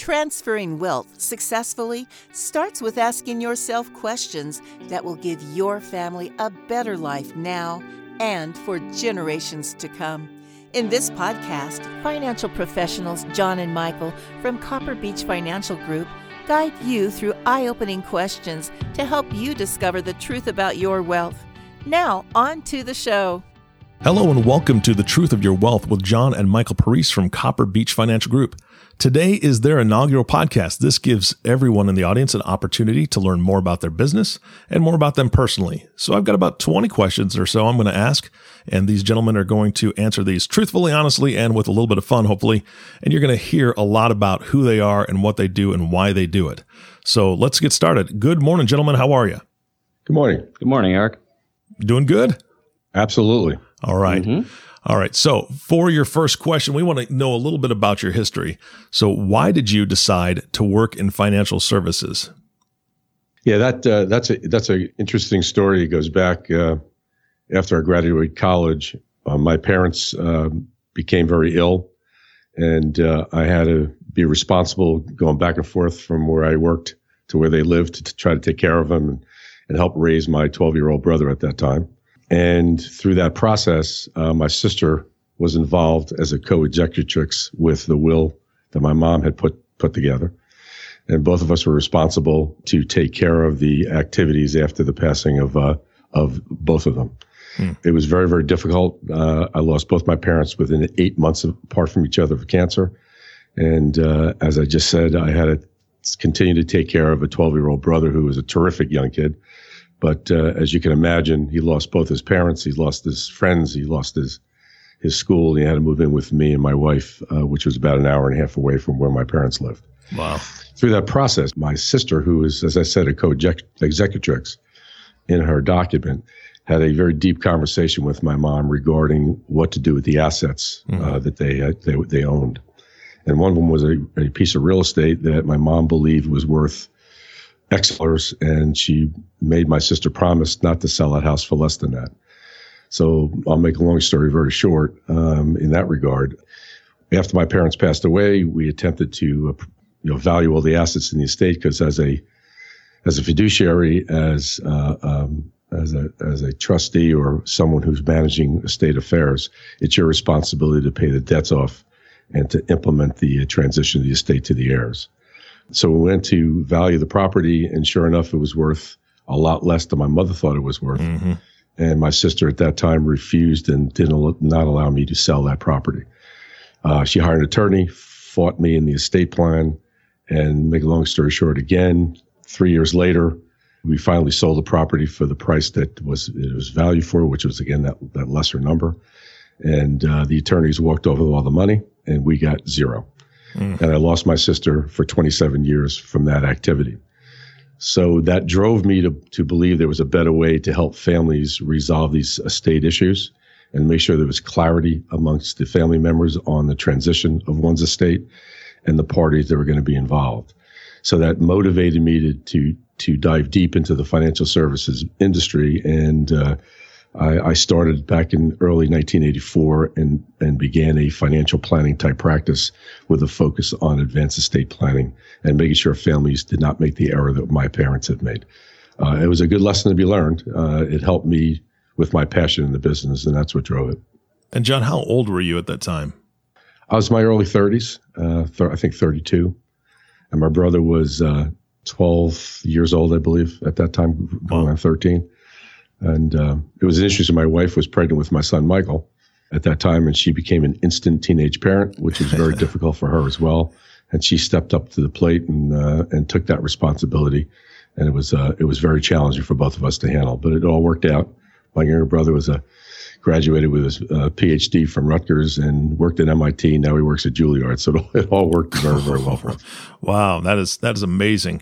Transferring wealth successfully starts with asking yourself questions that will give your family a better life now and for generations to come. In this podcast, financial professionals John and Michael from Copper Beech Financial Group guide you through eye-opening questions to help you discover the truth about your wealth. Now, on to the show. Hello and welcome to The Truth of Your Wealth with John and Michael Parise from Copper Beech Financial Group. Today is their inaugural podcast. This gives everyone in the audience an opportunity to learn more about their business and more about them personally. So I've got about 20 questions or so I'm going to ask, and these gentlemen are going to answer these truthfully, honestly, and with a little bit of fun, hopefully. And you're going to hear a lot about who they are and what they do and why they do it. So let's get started. Good morning, gentlemen. How are you? Good morning. Good morning, Eric. Doing good? Absolutely. All right. Mm-hmm. All right. So for your first question, we want to know a little bit about your history. So why did you decide to work in financial services? Yeah, that's a interesting story. It goes back after I graduated college. My parents became very ill, and I had to be responsible going back and forth from where I worked to where they lived to try to take care of them and help raise my 12-year-old brother at that time. And through that process, my sister was involved as a co-executrix with the will that my mom had put together. And both of us were responsible to take care of the activities after the passing of both of them. Hmm. It was very, very difficult. I lost both my parents within 8 months apart from each other of cancer. And as I just said, I had to continue to take care of a 12-year-old brother who was a terrific young kid. But as you can imagine, he lost both his parents, he lost his friends, he lost his school. He had to move in with me and my wife, which was about an hour and a half away from where my parents lived. Wow. Through that process, my sister, who is, as I said, a co-executrix in her document, had a very deep conversation with my mom regarding what to do with the assets that they owned. And one of them was a piece of real estate that my mom believed was worth $X, and she made my sister promise not to sell that house for less than that. So I'll make a long story very short in that regard. After my parents passed away, we attempted to value all the assets in the estate, because as a fiduciary, as a trustee or someone who's managing estate affairs, it's your responsibility to pay the debts off and to implement the transition of the estate to the heirs. So we went to value the property, and sure enough, it was worth a lot less than my mother thought it was worth. Mm-hmm. And my sister at that time refused and did not allow me to sell that property. She hired an attorney, fought me in the estate plan, and make a long story short, again, 3 years later, we finally sold the property for the price that it was valued for, which was, again, that lesser number. And the attorneys walked over with all the money, and we got zero. Mm. And I lost my sister for 27 years from that activity. So that drove me to believe there was a better way to help families resolve these estate issues and make sure there was clarity amongst the family members on the transition of one's estate and the parties that were going to be involved. So that motivated me to dive deep into the financial services industry. And I started back in early 1984 and began a financial planning type practice with a focus on advanced estate planning and making sure families did not make the error that my parents had made. It was a good lesson to be learned. It helped me with my passion in the business, and that's what drove it. And John, how old were you at that time? I was in my early 30s, I think 32. And my brother was 12 years old, I believe, at that time, going on 13. And it was interesting. My wife was pregnant with my son, Michael, at that time, and she became an instant teenage parent, which was very difficult for her as well. And she stepped up to the plate and took that responsibility. And it was very challenging for both of us to handle, but it all worked out. My younger brother was graduated with his PhD from Rutgers and worked at MIT. Now he works at Juilliard. So it all worked very, very well for us. Wow. That is amazing.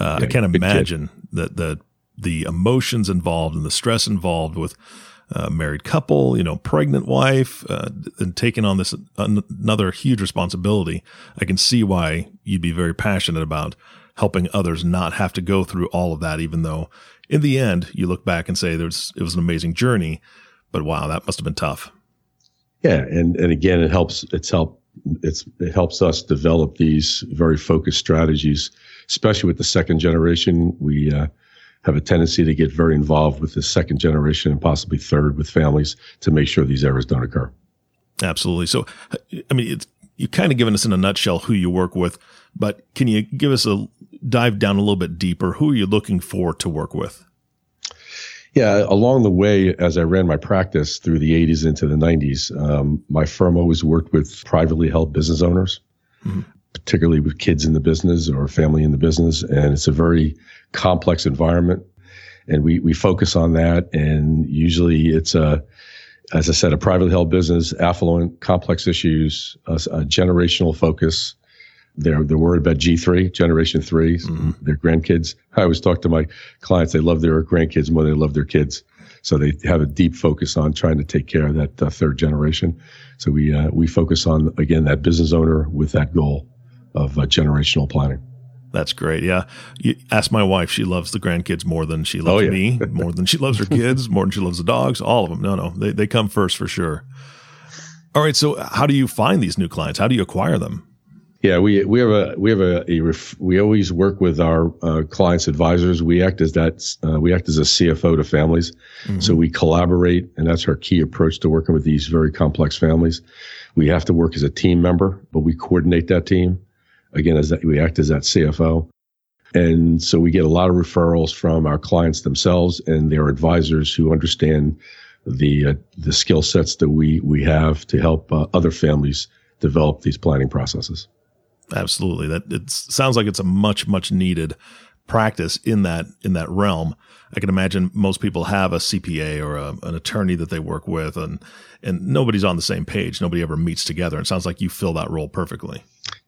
Yeah, I can't imagine that the emotions involved and the stress involved with a married couple, pregnant wife, and taking on this another huge responsibility. I can see why you'd be very passionate about helping others not have to go through all of that, even though in the end you look back and say it was an amazing journey, but wow, that must have been tough. Yeah. And again, it's helped it helps us develop these very focused strategies, especially with the second generation. We have a tendency to get very involved with the second generation and possibly third with families to make sure these errors don't occur. Absolutely. So, I mean, you've kind of given us in a nutshell who you work with, but can you give us a dive down a little bit deeper? Who are you looking for to work with? Yeah, along the way, as I ran my practice through the 80s into the 90s, my firm always worked with privately held business owners, mm-hmm. particularly with kids in the business or family in the business. And it's a very complex environment. And we focus on that. And usually it's as I said, a privately held business, affluent, complex issues, a generational focus. They're worried about G3, Generation 3, mm-hmm. their grandkids. I always talk to my clients, they love their grandkids more than they love their kids. So they have a deep focus on trying to take care of that third generation. So we focus on, again, that business owner with that goal of generational planning. That's great. Yeah. You ask my wife. She loves the grandkids more than she loves me, more than she loves her kids, more than she loves the dogs, all of them. No, they come first for sure. All right. So how do you find these new clients? How do you acquire them? Yeah, we always work with our clients' advisors. We act as a CFO to families, mm-hmm. so we collaborate, and that's our key approach to working with these very complex families. We have to work as a team member, but we coordinate that team. Again, we act as that CFO, and so we get a lot of referrals from our clients themselves and their advisors who understand the skill sets that we have to help other families develop these planning processes. Absolutely. That it sounds like it's a much needed practice in that realm. I can imagine most people have a CPA or an attorney that they work with, and nobody's on the same page. Nobody ever meets together. It sounds like you fill that role perfectly.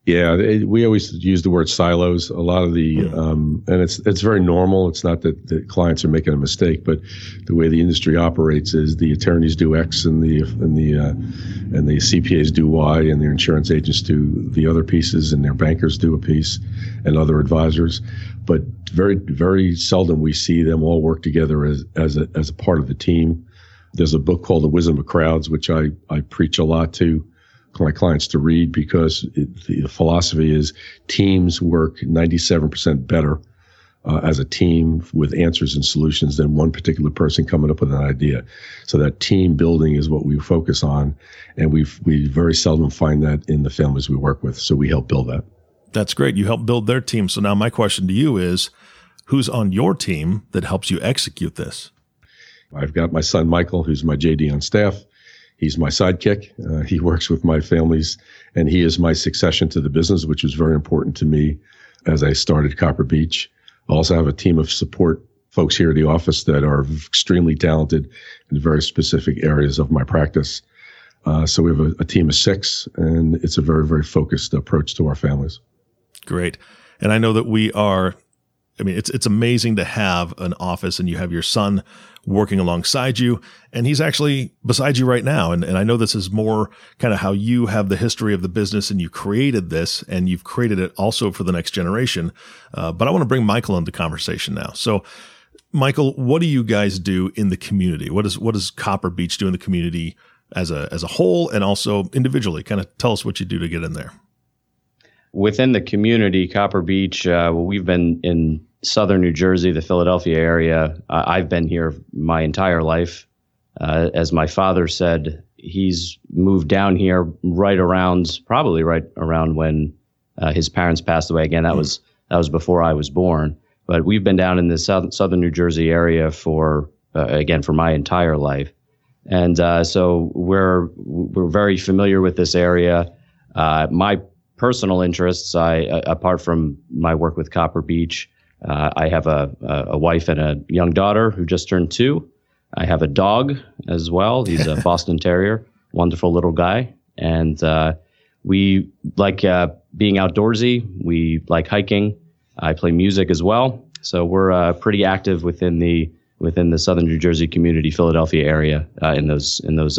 Yeah, we always use the word silos. A lot of the and it's very normal. It's not that the clients are making a mistake, but the way the industry operates is the attorneys do X and the CPAs do Y, and their insurance agents do the other pieces, and their bankers do a piece, and other advisors. But very, very seldom we see them all work together as a part of the team. There's a book called The Wisdom of Crowds, which I preach a lot to my clients to read, because the philosophy is teams work 97% better as a team with answers and solutions than one particular person coming up with an idea. So that team building is what we focus on, and we very seldom find that in the families we work with. So we help build that. That's great. You help build their team. So now my question to you is, who's on your team that helps you execute this? I've got my son, Michael, who's my JD on staff. He's my sidekick. He works with my families, and he is my succession to the business, which was very important to me as I started Copper Beech. I also have a team of support folks here at the office that are extremely talented in very specific areas of my practice. So we have a team of 6, and it's a very, very focused approach to our families. Great. And I know that we are... I mean, it's amazing to have an office and you have your son working alongside you, and he's actually beside you right now. And I know this is more kind of how you have the history of the business, and you created this, and you've created it also for the next generation. But I want to bring Michael into the conversation now. So Michael, what do you guys do in the community? What does Copper Beech do in the community as a whole, and also individually? Kind of tell us what you do to get in there. Within the community, Copper Beech, we've been in southern New Jersey, the Philadelphia area. I've been here my entire life. As my father said, he's moved down here right around when his parents passed away. Again, that was before I was born. But we've been down in the southern New Jersey area for my entire life. And so we're very familiar with this area. My personal interests, I apart from my work with Copper Beech, I have a wife and a young daughter who just turned 2. I have a dog as well. He's a Boston Terrier, wonderful little guy. And we like being outdoorsy. We like hiking. I play music as well. So we're pretty active within the southern New Jersey community, Philadelphia area in those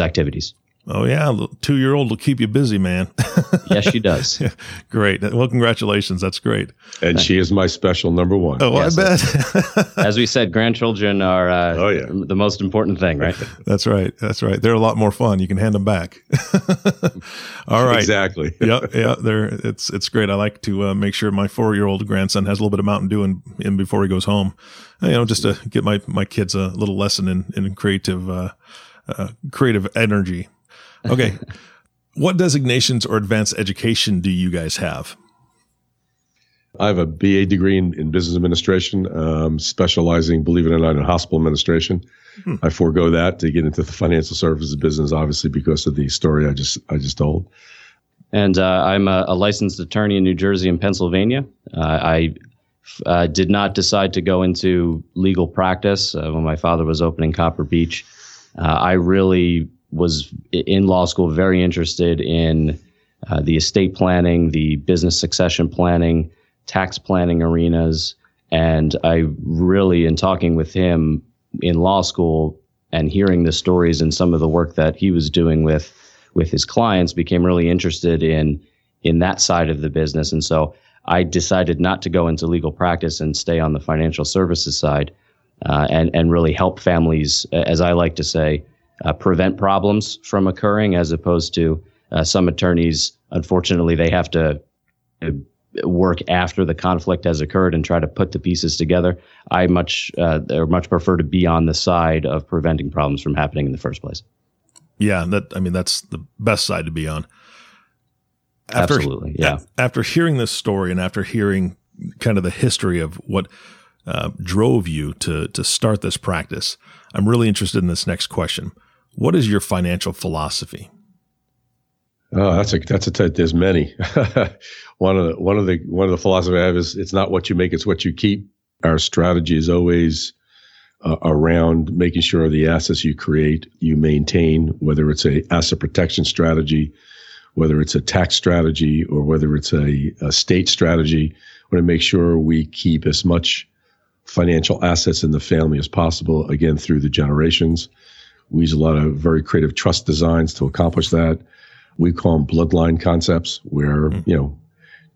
activities. Oh, yeah. The two-year-old will keep you busy, man. Yes, she does. Great. Well, congratulations. That's great. And she is my special number one. Oh, yes, I bet. As we said, grandchildren are the most important thing, right? That's right. That's right. They're a lot more fun. You can hand them back. All right. Exactly. Yeah. It's great. I like to make sure my 4-year-old grandson has a little bit of Mountain Dew in before he goes home, just to get my kids a little lesson in creative energy. Okay. What designations or advanced education do you guys have? I have a BA degree in business administration, specializing, believe it or not, in hospital administration. I forego that to get into the financial services business, obviously, because of the story I just told. And I'm a licensed attorney in New Jersey and Pennsylvania. I did not decide to go into legal practice when my father was opening Copper Beech. I really was in law school very interested in the estate planning, the business succession planning, tax planning arenas. And I really, in talking with him in law school and hearing the stories and some of the work that he was doing with his clients, became really interested in that side of the business. And so I decided not to go into legal practice and stay on the financial services side and really help families, as I like to say, prevent problems from occurring, as opposed to some attorneys, unfortunately, they have to work after the conflict has occurred and try to put the pieces together. I much prefer to be on the side of preventing problems from happening in the first place. Yeah, that's the best side to be on. Absolutely, yeah. After hearing this story and after hearing kind of the history of what drove you to start this practice, I'm really interested in this next question. What is your financial philosophy? Oh, there's many. One of the philosophy I have is it's not what you make, it's what you keep. Our strategy is always around making sure the assets you create, you maintain, whether it's a asset protection strategy, whether it's a tax strategy, or whether it's a estate strategy. We want to make sure we keep as much financial assets in the family as possible, again, through the generations. We use a lot of very creative trust designs to accomplish that. We call them bloodline concepts, where,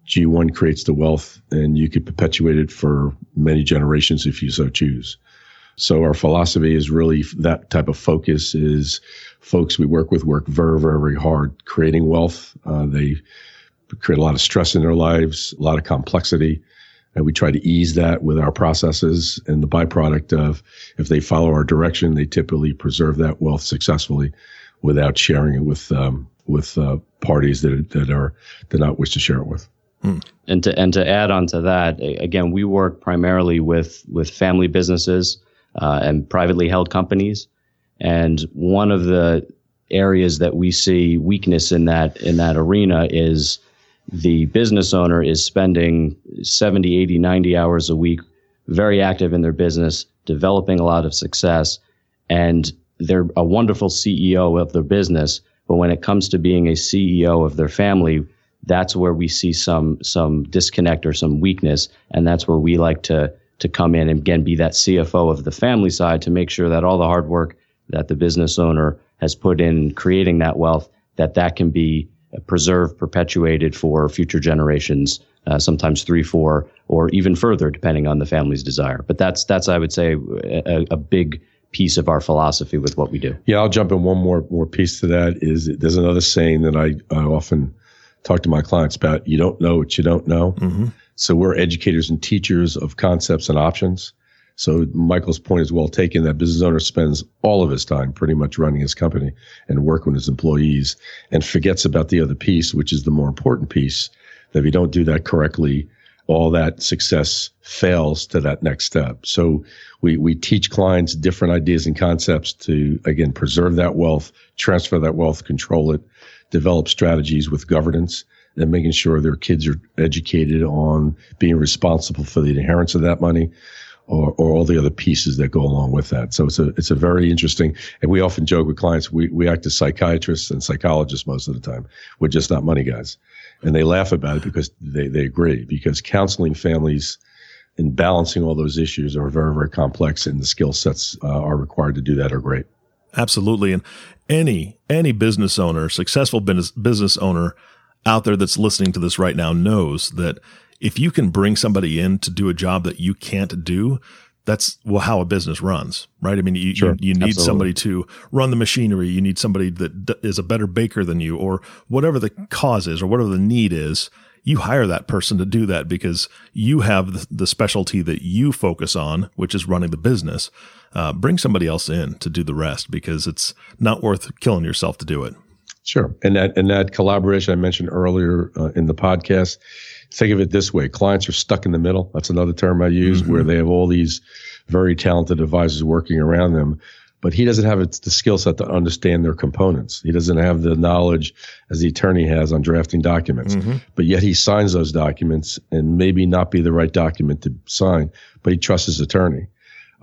G1 creates the wealth and you could perpetuate it for many generations if you so choose. So our philosophy is really that type of focus. Is folks we work with work very, very, very hard creating wealth. They create a lot of stress in their lives, a lot of complexity. And we try to ease that with our processes, and the byproduct of, if they follow our direction, they typically preserve that wealth successfully without sharing it with parties that not wish to share it with. And to add on to that, again, we work primarily with family businesses and privately held companies. And one of the areas that we see weakness in that arena is the business owner is spending 70, 80, 90 hours a week, very active in their business, developing a lot of success, and they're a wonderful CEO of their business. But when it comes to being a CEO of their family, that's where we see some disconnect or some weakness. And that's where we like to come in and, again, be that CFO of the family side to make sure that all the hard work that the business owner has put in creating that wealth, that can be preserved, perpetuated for future generations, sometimes 3, 4, or even further, depending on the family's desire. But that's I would say, a big piece of our philosophy with what we do. Yeah, I'll jump in one more piece to that. Is there's another saying that I often talk to my clients about: you don't know what you don't know. Mm-hmm. So we're educators and teachers of concepts and options. So Michael's point is well taken, that business owner spends all of his time pretty much running his company and working with his employees, and forgets about the other piece, which is the more important piece, that if you don't do that correctly, all that success fails to that next step. So we teach clients different ideas and concepts to, again, preserve that wealth, transfer that wealth, control it, develop strategies with governance, and making sure their kids are educated on being responsible for the inheritance of that money, or all the other pieces that go along with that. So it's a very interesting, and we often joke with clients, we act as psychiatrists and psychologists most of the time. We're just not money guys. And they laugh about it because they agree, because counseling families and balancing all those issues are very, very complex, and the skill sets are required to do that are great. Absolutely. And any business owner, successful business owner out there that's listening to this right now knows that if you can bring somebody in to do a job that you can't do, that's how a business runs, right? I mean, you need Absolutely. Somebody to run the machinery. You need somebody that is a better baker than you, or whatever the cause is or whatever the need is. You hire that person to do that because you have the specialty that you focus on, which is running the business. Bring somebody else in to do the rest because it's not worth killing yourself to do it. Sure. And that collaboration I mentioned earlier in the podcast, think of it this way. Clients are stuck in the middle. That's another term I use, mm-hmm. where they have all these very talented advisors working around them, but he doesn't have the skill set to understand their components. He doesn't have the knowledge as the attorney has on drafting documents, mm-hmm. but yet he signs those documents and maybe not be the right document to sign, but he trusts his attorney.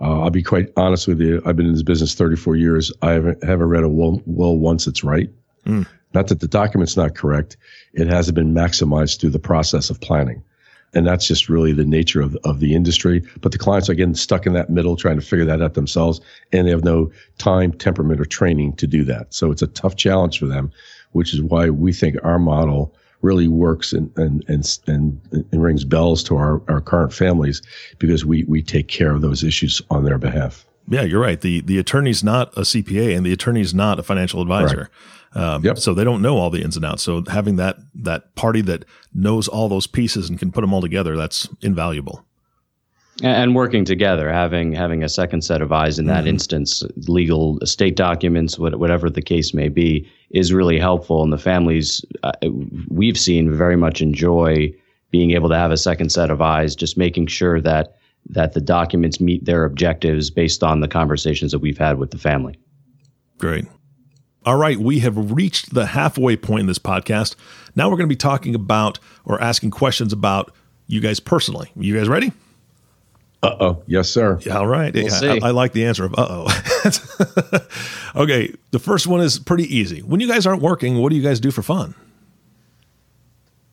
I'll be quite honest with you. I've been in this business 34 years. I haven't read a will once it's right. Mm. Not that the document's not correct. It hasn't been maximized through the process of planning. And that's just really the nature of the industry. But the clients are getting stuck in that middle, trying to figure that out themselves. And they have no time, temperament, or training to do that. So it's a tough challenge for them, which is why we think our model really works and rings bells to our current families, because we take care of those issues on their behalf. Yeah, you're right. The attorney's not a CPA and the attorney's not a financial advisor. Right. So they don't know all the ins and outs. So having that party that knows all those pieces and can put them all together, that's invaluable. And working together, having a second set of eyes in that mm-hmm. instance, legal estate documents, whatever the case may be, is really helpful. And the families we've seen very much enjoy being able to have a second set of eyes, just making sure that the documents meet their objectives based on the conversations that we've had with the family. Great. All right. We have reached the halfway point in this podcast. Now we're going to be talking about or asking questions about you guys personally. You guys ready? Uh-oh. Yes, sir. Yeah, all right. We'll see. I like the answer of uh-oh. Okay. The first one is pretty easy. When you guys aren't working, what do you guys do for fun?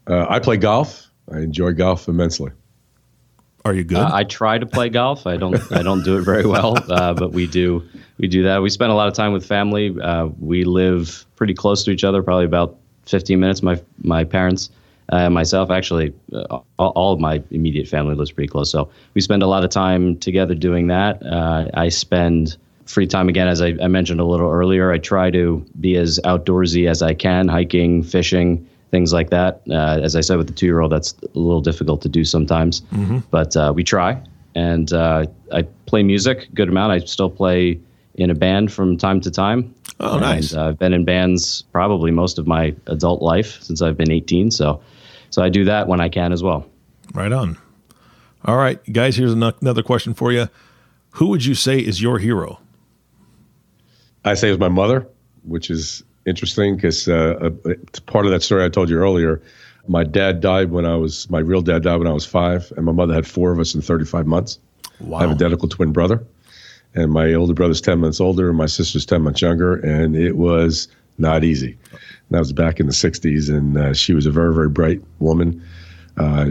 I play golf. I enjoy golf immensely. Are you good? I try to play golf. I don't do it very well, but we do that. We spend a lot of time with family. We live pretty close to each other, probably about 15 minutes. My parents and myself, actually, all of my immediate family lives pretty close. So we spend a lot of time together doing that. I spend free time, again, as I mentioned a little earlier, I try to be as outdoorsy as I can, hiking, fishing, things like that. As I said, with the 2-year-old, that's a little difficult to do sometimes, mm-hmm. but we try. And I play music a good amount. I still play in a band from time to time. Oh, nice. I've been in bands probably most of my adult life since I've been 18. So I do that when I can as well. Right on. All right, guys, here's another question for you. Who would you say is your hero? I say it's my mother, which is interesting because part of that story I told you earlier, my real dad died when I was 5, and my mother had 4 of us in 35 months. Wow. I have an identical twin brother, and my older brother's 10 months older, and my sister's 10 months younger, and it was not easy. And that was back in the 60s, and she was a very, very bright woman.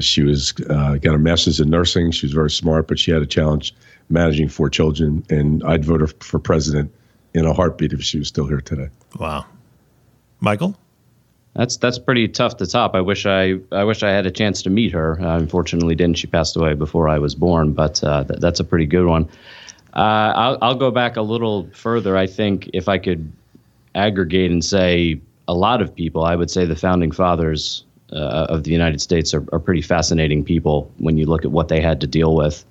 She was got a master's in nursing. She was very smart, but she had a challenge managing 4 children, and I'd vote her for president in a heartbeat if she was still here today. Wow. Michael? That's pretty tough to top. I wish I had a chance to meet her. Unfortunately, didn't. She passed away before I was born, but that's a pretty good one. I'll go back a little further. I think if I could aggregate and say a lot of people, I would say the founding fathers of the United States are pretty fascinating people when you look at what they had to deal with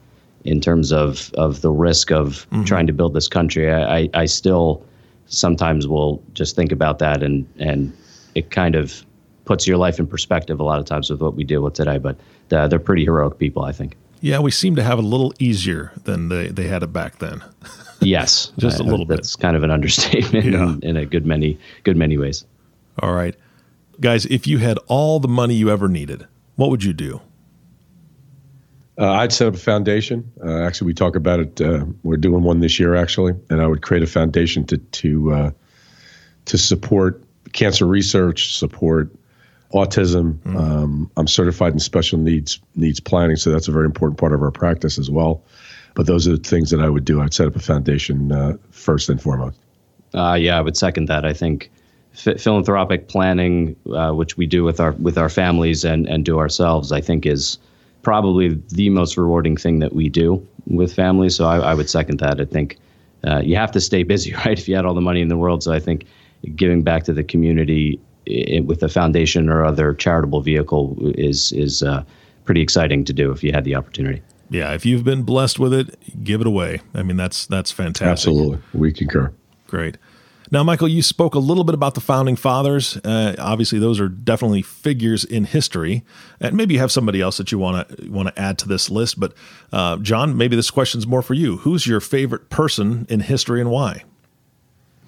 in terms of the risk of mm-hmm. trying to build this country. I still sometimes we'll just think about that and it kind of puts your life in perspective a lot of times with what we deal with today, but they're pretty heroic people, I think. Yeah, we seem to have it a little easier than they had it back then. Yes. Just a little bit. That's kind of an understatement in a good many ways. All right. Guys, if you had all the money you ever needed, what would you do? I'd set up a foundation. Actually, we talk about it. We're doing one this year, actually, and I would create a foundation to support cancer research, support autism. Mm. I'm certified in special needs planning, so that's a very important part of our practice as well. But those are the things that I would do. I'd set up a foundation first and foremost. Yeah, I would second that. I think philanthropic planning, which we do with our families and do ourselves, I think is probably the most rewarding thing that we do with families. So I would second that. I think you have to stay busy, right, if you had all the money in the world. So I think giving back to the community with a foundation or other charitable vehicle is pretty exciting to do if you had the opportunity. Yeah, if you've been blessed with it, give it away. I mean, that's fantastic. Absolutely. We concur. Great. Now, Michael, you spoke a little bit about the Founding Fathers. Obviously, those are definitely figures in history. And maybe you have somebody else that you want to add to this list. But, John, maybe this question's more for you. Who's your favorite person in history and why?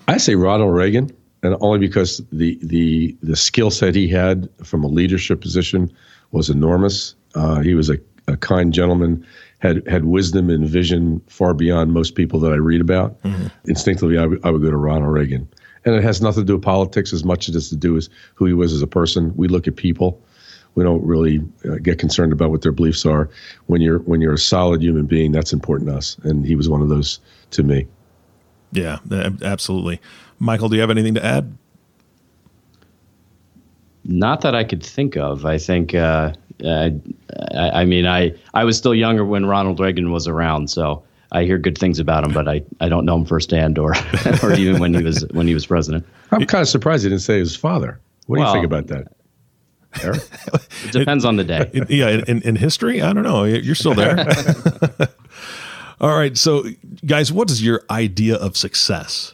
I say Ronald Reagan, and only because the skill set he had from a leadership position was enormous. He was a kind gentleman, had wisdom and vision far beyond most people that I read about. Mm-hmm. Instinctively, I would go to Ronald Reagan. And it has nothing to do with politics as much as it has to do with who he was as a person. We look at people. We don't really get concerned about what their beliefs are. When you're a solid human being, that's important to us. And he was one of those to me. Yeah, absolutely. Michael, do you have anything to add? Not that I could think of. I think... I mean, I was still younger when Ronald Reagan was around, so I hear good things about him, but I don't know him firsthand or even when he was president. I'm kind of surprised he didn't say his father. What do you think about that, Eric? It depends on the day. Yeah, in history, I don't know. You're still there. All right, so guys, what is your idea of success?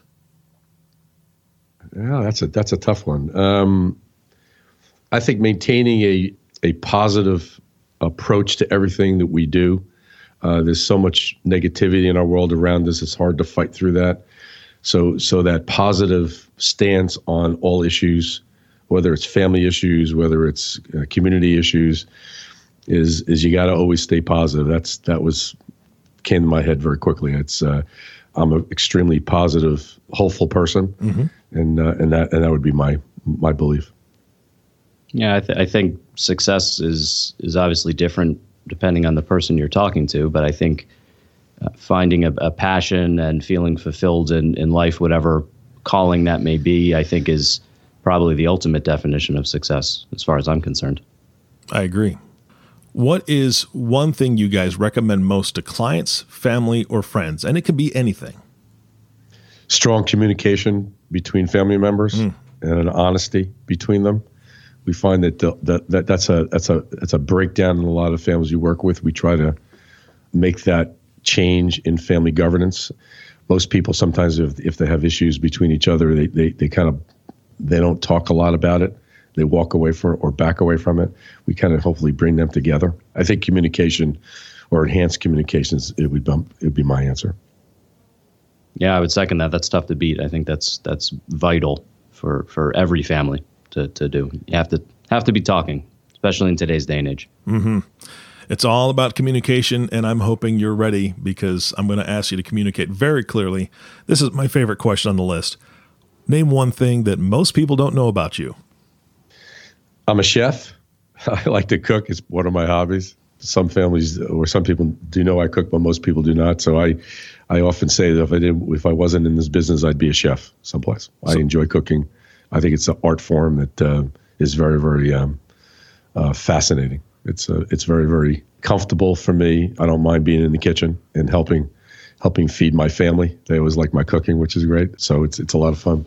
Yeah, that's a tough one. I think maintaining a positive approach to everything that we do. There's so much negativity in our world around us. It's hard to fight through that. So that positive stance on all issues, whether it's family issues, whether it's community issues, is you got to always stay positive. That came to my head very quickly. I'm an extremely positive, hopeful person, mm-hmm. and that would be my belief. Yeah, I think success is obviously different depending on the person you're talking to, but I think finding a passion and feeling fulfilled in life, whatever calling that may be, I think is probably the ultimate definition of success as far as I'm concerned. I agree. What is one thing you guys recommend most to clients, family, or friends? And it could be anything. Strong communication between family members and an honesty between them. We find that's a breakdown in a lot of families we work with. We try to make that change in family governance. Most people sometimes, if they have issues between each other, they don't talk a lot about it. They walk away from it or back away from it. We kind of hopefully bring them together. I think communication or enhanced communications it would be my answer. Yeah, I would second that. That's tough to beat. I think that's vital for every family. To do. You have to be talking, especially in today's day and age. Mm-hmm. It's all about communication, and I'm hoping you're ready because I'm going to ask you to communicate very clearly. This is my favorite question on the list. Name one thing that most people don't know about you. I'm a chef. I like to cook. It's one of my hobbies. Some families or some people do know I cook, but most people do not. So I often say that if I wasn't in this business, I'd be a chef someplace. I enjoy cooking. I think it's an art form that is very, very fascinating. It's very, very comfortable for me. I don't mind being in the kitchen and helping feed my family. They always like my cooking, which is great. So it's a lot of fun.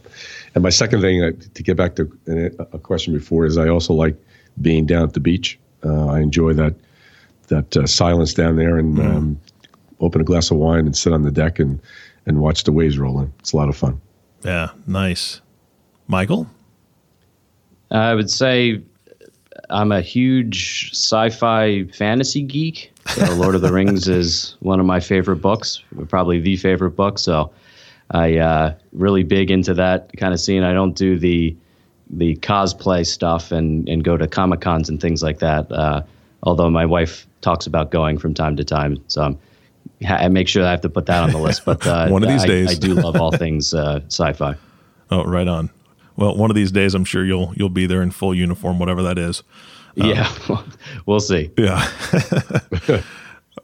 And my second thing, to get back to a question before, is I also like being down at the beach. I enjoy that silence down there and open a glass of wine and sit on the deck and watch the waves roll in. It's a lot of fun. Yeah, nice. Michael? I would say I'm a huge sci-fi fantasy geek. So Lord of the Rings is one of my favorite books, probably the favorite book. So I really big into that kind of scene. I don't do the cosplay stuff and go to Comic-Cons and things like that, although my wife talks about going from time to time. So I make sure I have to put that on the list. But one of these days. I do love all things sci-fi. Oh, right on. Well, one of these days, I'm sure you'll be there in full uniform, whatever that is. Yeah, we'll see. Yeah.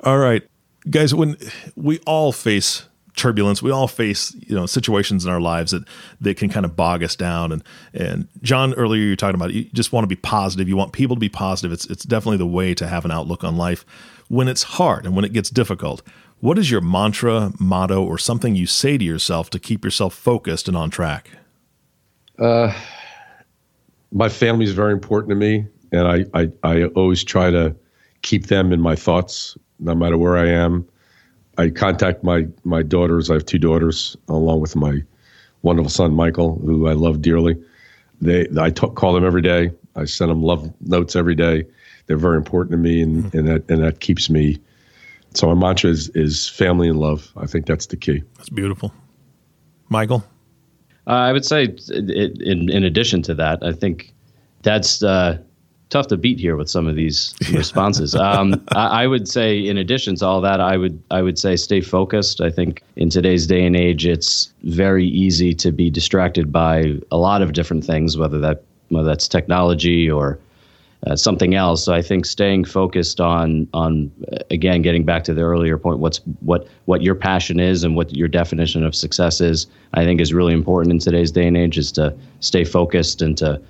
All right, guys, when we all face turbulence. We all face, you know, situations in our lives that can kind of bog us down. And John, earlier you were talking about, you just want to be positive. You want people to be positive. It's definitely the way to have an outlook on life when it's hard and when it gets difficult. What is your mantra, motto, or something you say to yourself to keep yourself focused and on track? My family is very important to me, and I always try to keep them in my thoughts, no matter where I am. I contact my daughters. I have two daughters, along with my wonderful son, Michael, who I love dearly. I call them every day. I send them love notes every day. They're very important to me, and that keeps me. So my mantra is family and love. I think that's the key. That's beautiful. Michael? I would say, in addition to that, I think that's tough to beat here with some of these responses. I would say, in addition to all that, I would say stay focused. I think in today's day and age, it's very easy to be distracted by a lot of different things, whether that's technology or something else. So I think staying focused on again, getting back to the earlier point, what your passion is and what your definition of success is, I think is really important in today's day and age, is to stay focused and to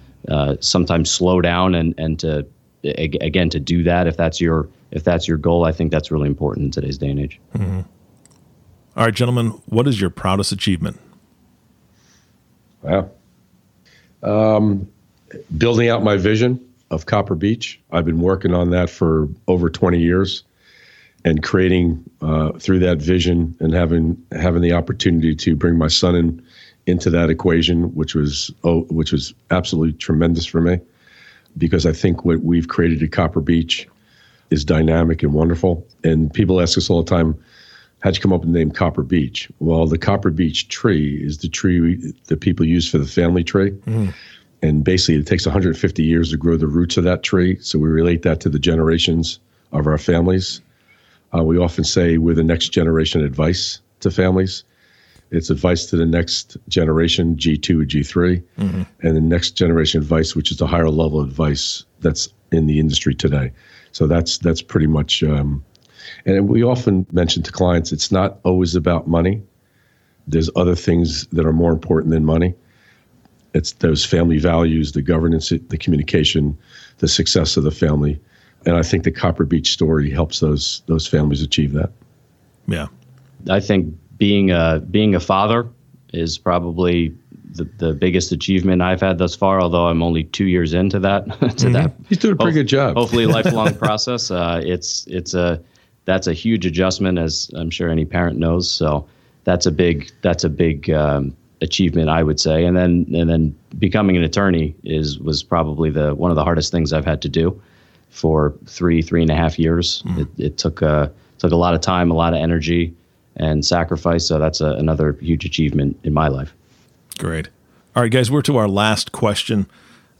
sometimes slow down and to, again, to do that. If that's your goal, I think that's really important in today's day and age. Mm-hmm. All right, gentlemen, what is your proudest achievement? Wow. Building out my vision of Copper Beech. I've been working on that for over 20 years, and creating through that vision and having the opportunity to bring my son into that equation, which was absolutely tremendous for me, because I think what we've created at Copper Beech is dynamic and wonderful. And people ask us all the time, how'd you come up with the name Copper Beech? Well, the Copper Beech tree is the tree that people use for the family tree. Mm. And basically, it takes 150 years to grow the roots of that tree. So we relate that to the generations of our families. We often say we're the next generation advice to families. It's advice to the next generation, G2 or G3, mm-hmm. and the next generation advice, which is the higher level advice that's in the industry today. So that's pretty much, and we often mention to clients, it's not always about money. There's other things that are more important than money. It's those family values, the governance, the communication, the success of the family. And I think the Copper Beech story helps those families achieve that. Yeah. I think being a father is probably the biggest achievement I've had thus far, although I'm only 2 years into that. He's doing a pretty good job. Hopefully lifelong process. That's a huge adjustment, as I'm sure any parent knows. So that's a big achievement, I would say. And then becoming an attorney was probably one of the hardest things I've had to do for three and a half years. Mm. It took a lot of time, a lot of energy and sacrifice. So that's another huge achievement in my life. Great. All right, guys, we're to our last question.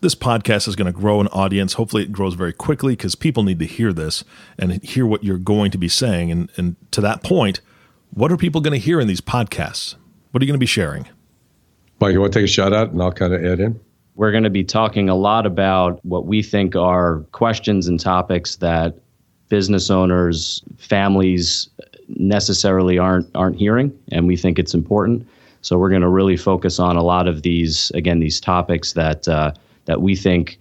This podcast is going to grow an audience. Hopefully it grows very quickly, because people need to hear this and hear what you're going to be saying. And to that point, what are people going to hear in these podcasts? What are you going to be sharing? Mike, you want to take a shot at, and I'll kind of add in? We're going to be talking a lot about what we think are questions and topics that business owners, families necessarily aren't hearing, and we think it's important. So we're going to really focus on a lot of these topics that we think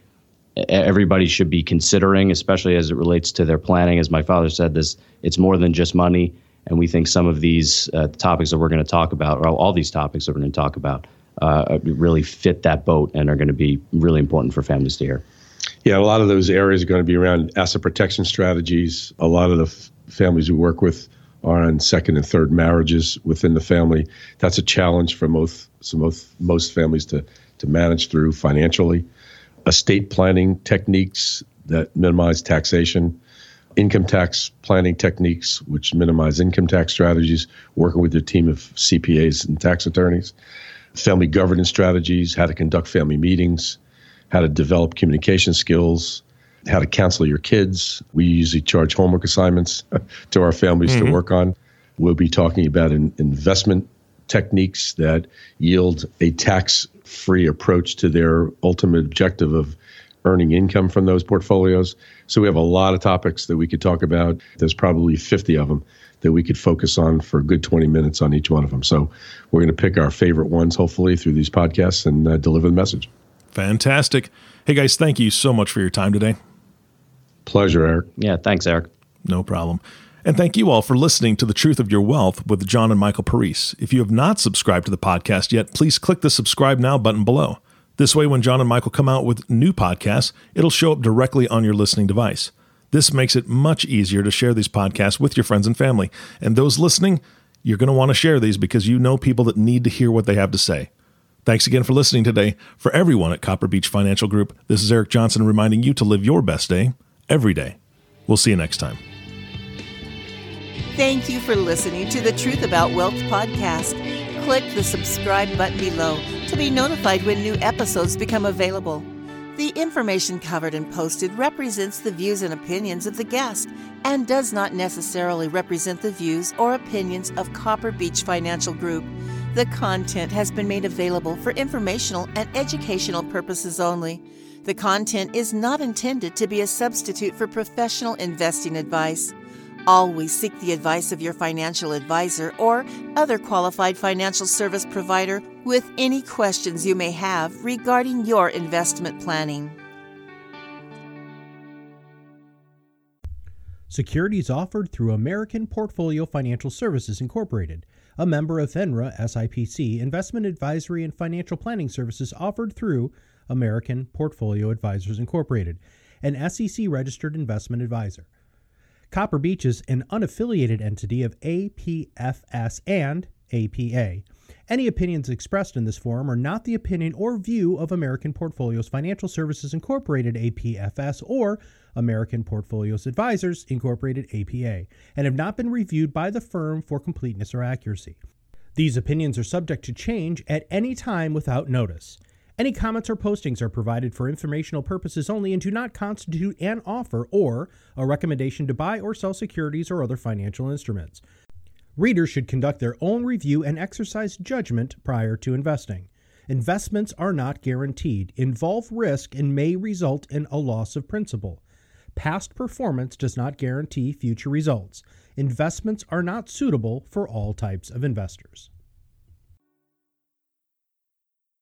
everybody should be considering, especially as it relates to their planning. As my father said, it's more than just money, and we think some of these topics that we're going to talk about, or all these topics that we're going to talk about, really fit that boat and are going to be really important for families to hear. Yeah, a lot of those areas are going to be around asset protection strategies. A lot of the families we work with are on second and third marriages within the family. That's a challenge for most families to manage through financially. Estate planning techniques that minimize taxation. Income tax planning techniques, which minimize income tax strategies. Working with their team of CPAs and tax attorneys. Family governance strategies, how to conduct family meetings, how to develop communication skills, how to counsel your kids. We usually charge homework assignments to our families mm-hmm. to work on. We'll be talking about investment techniques that yield a tax-free approach to their ultimate objective of earning income from those portfolios. So we have a lot of topics that we could talk about. There's probably 50 of them that we could focus on for a good 20 minutes on each one of them. So we're going to pick our favorite ones, hopefully, through these podcasts and deliver the message. Fantastic. Hey, guys, thank you so much for your time today. Pleasure, Eric. Yeah, thanks, Eric. No problem. And thank you all for listening to The Truth of Your Wealth with John and Michael Parise. If you have not subscribed to the podcast yet, please click the subscribe now button below. This way, when John and Michael come out with new podcasts, it'll show up directly on your listening device. This makes it much easier to share these podcasts with your friends and family. And those listening, you're going to want to share these because you know people that need to hear what they have to say. Thanks again for listening today. For everyone at Copper Beech Financial Group, this is Eric Johnson reminding you to live your best day every day. We'll see you next time. Thank you for listening to the Truth About Wealth podcast. Click the subscribe button below to be notified when new episodes become available. The information covered and posted represents the views and opinions of the guest and does not necessarily represent the views or opinions of Copper Beech Financial Group. The content has been made available for informational and educational purposes only. The content is not intended to be a substitute for professional investing advice. Always seek the advice of your financial advisor or other qualified financial service provider with any questions you may have regarding your investment planning. Securities offered through American Portfolio Financial Services Incorporated, a member of FINRA SIPC. Investment advisory and financial planning services offered through American Portfolio Advisors Incorporated, an SEC-registered investment advisor. Copper Beech is an unaffiliated entity of APFS and APA. Any opinions expressed in this forum are not the opinion or view of American Portfolios Financial Services Incorporated, APFS, or American Portfolios Advisors Incorporated, APA, and have not been reviewed by the firm for completeness or accuracy. These opinions are subject to change at any time without notice. Any comments or postings are provided for informational purposes only and do not constitute an offer or a recommendation to buy or sell securities or other financial instruments. Readers should conduct their own review and exercise judgment prior to investing. Investments are not guaranteed, involve risk, and may result in a loss of principal. Past performance does not guarantee future results. Investments are not suitable for all types of investors.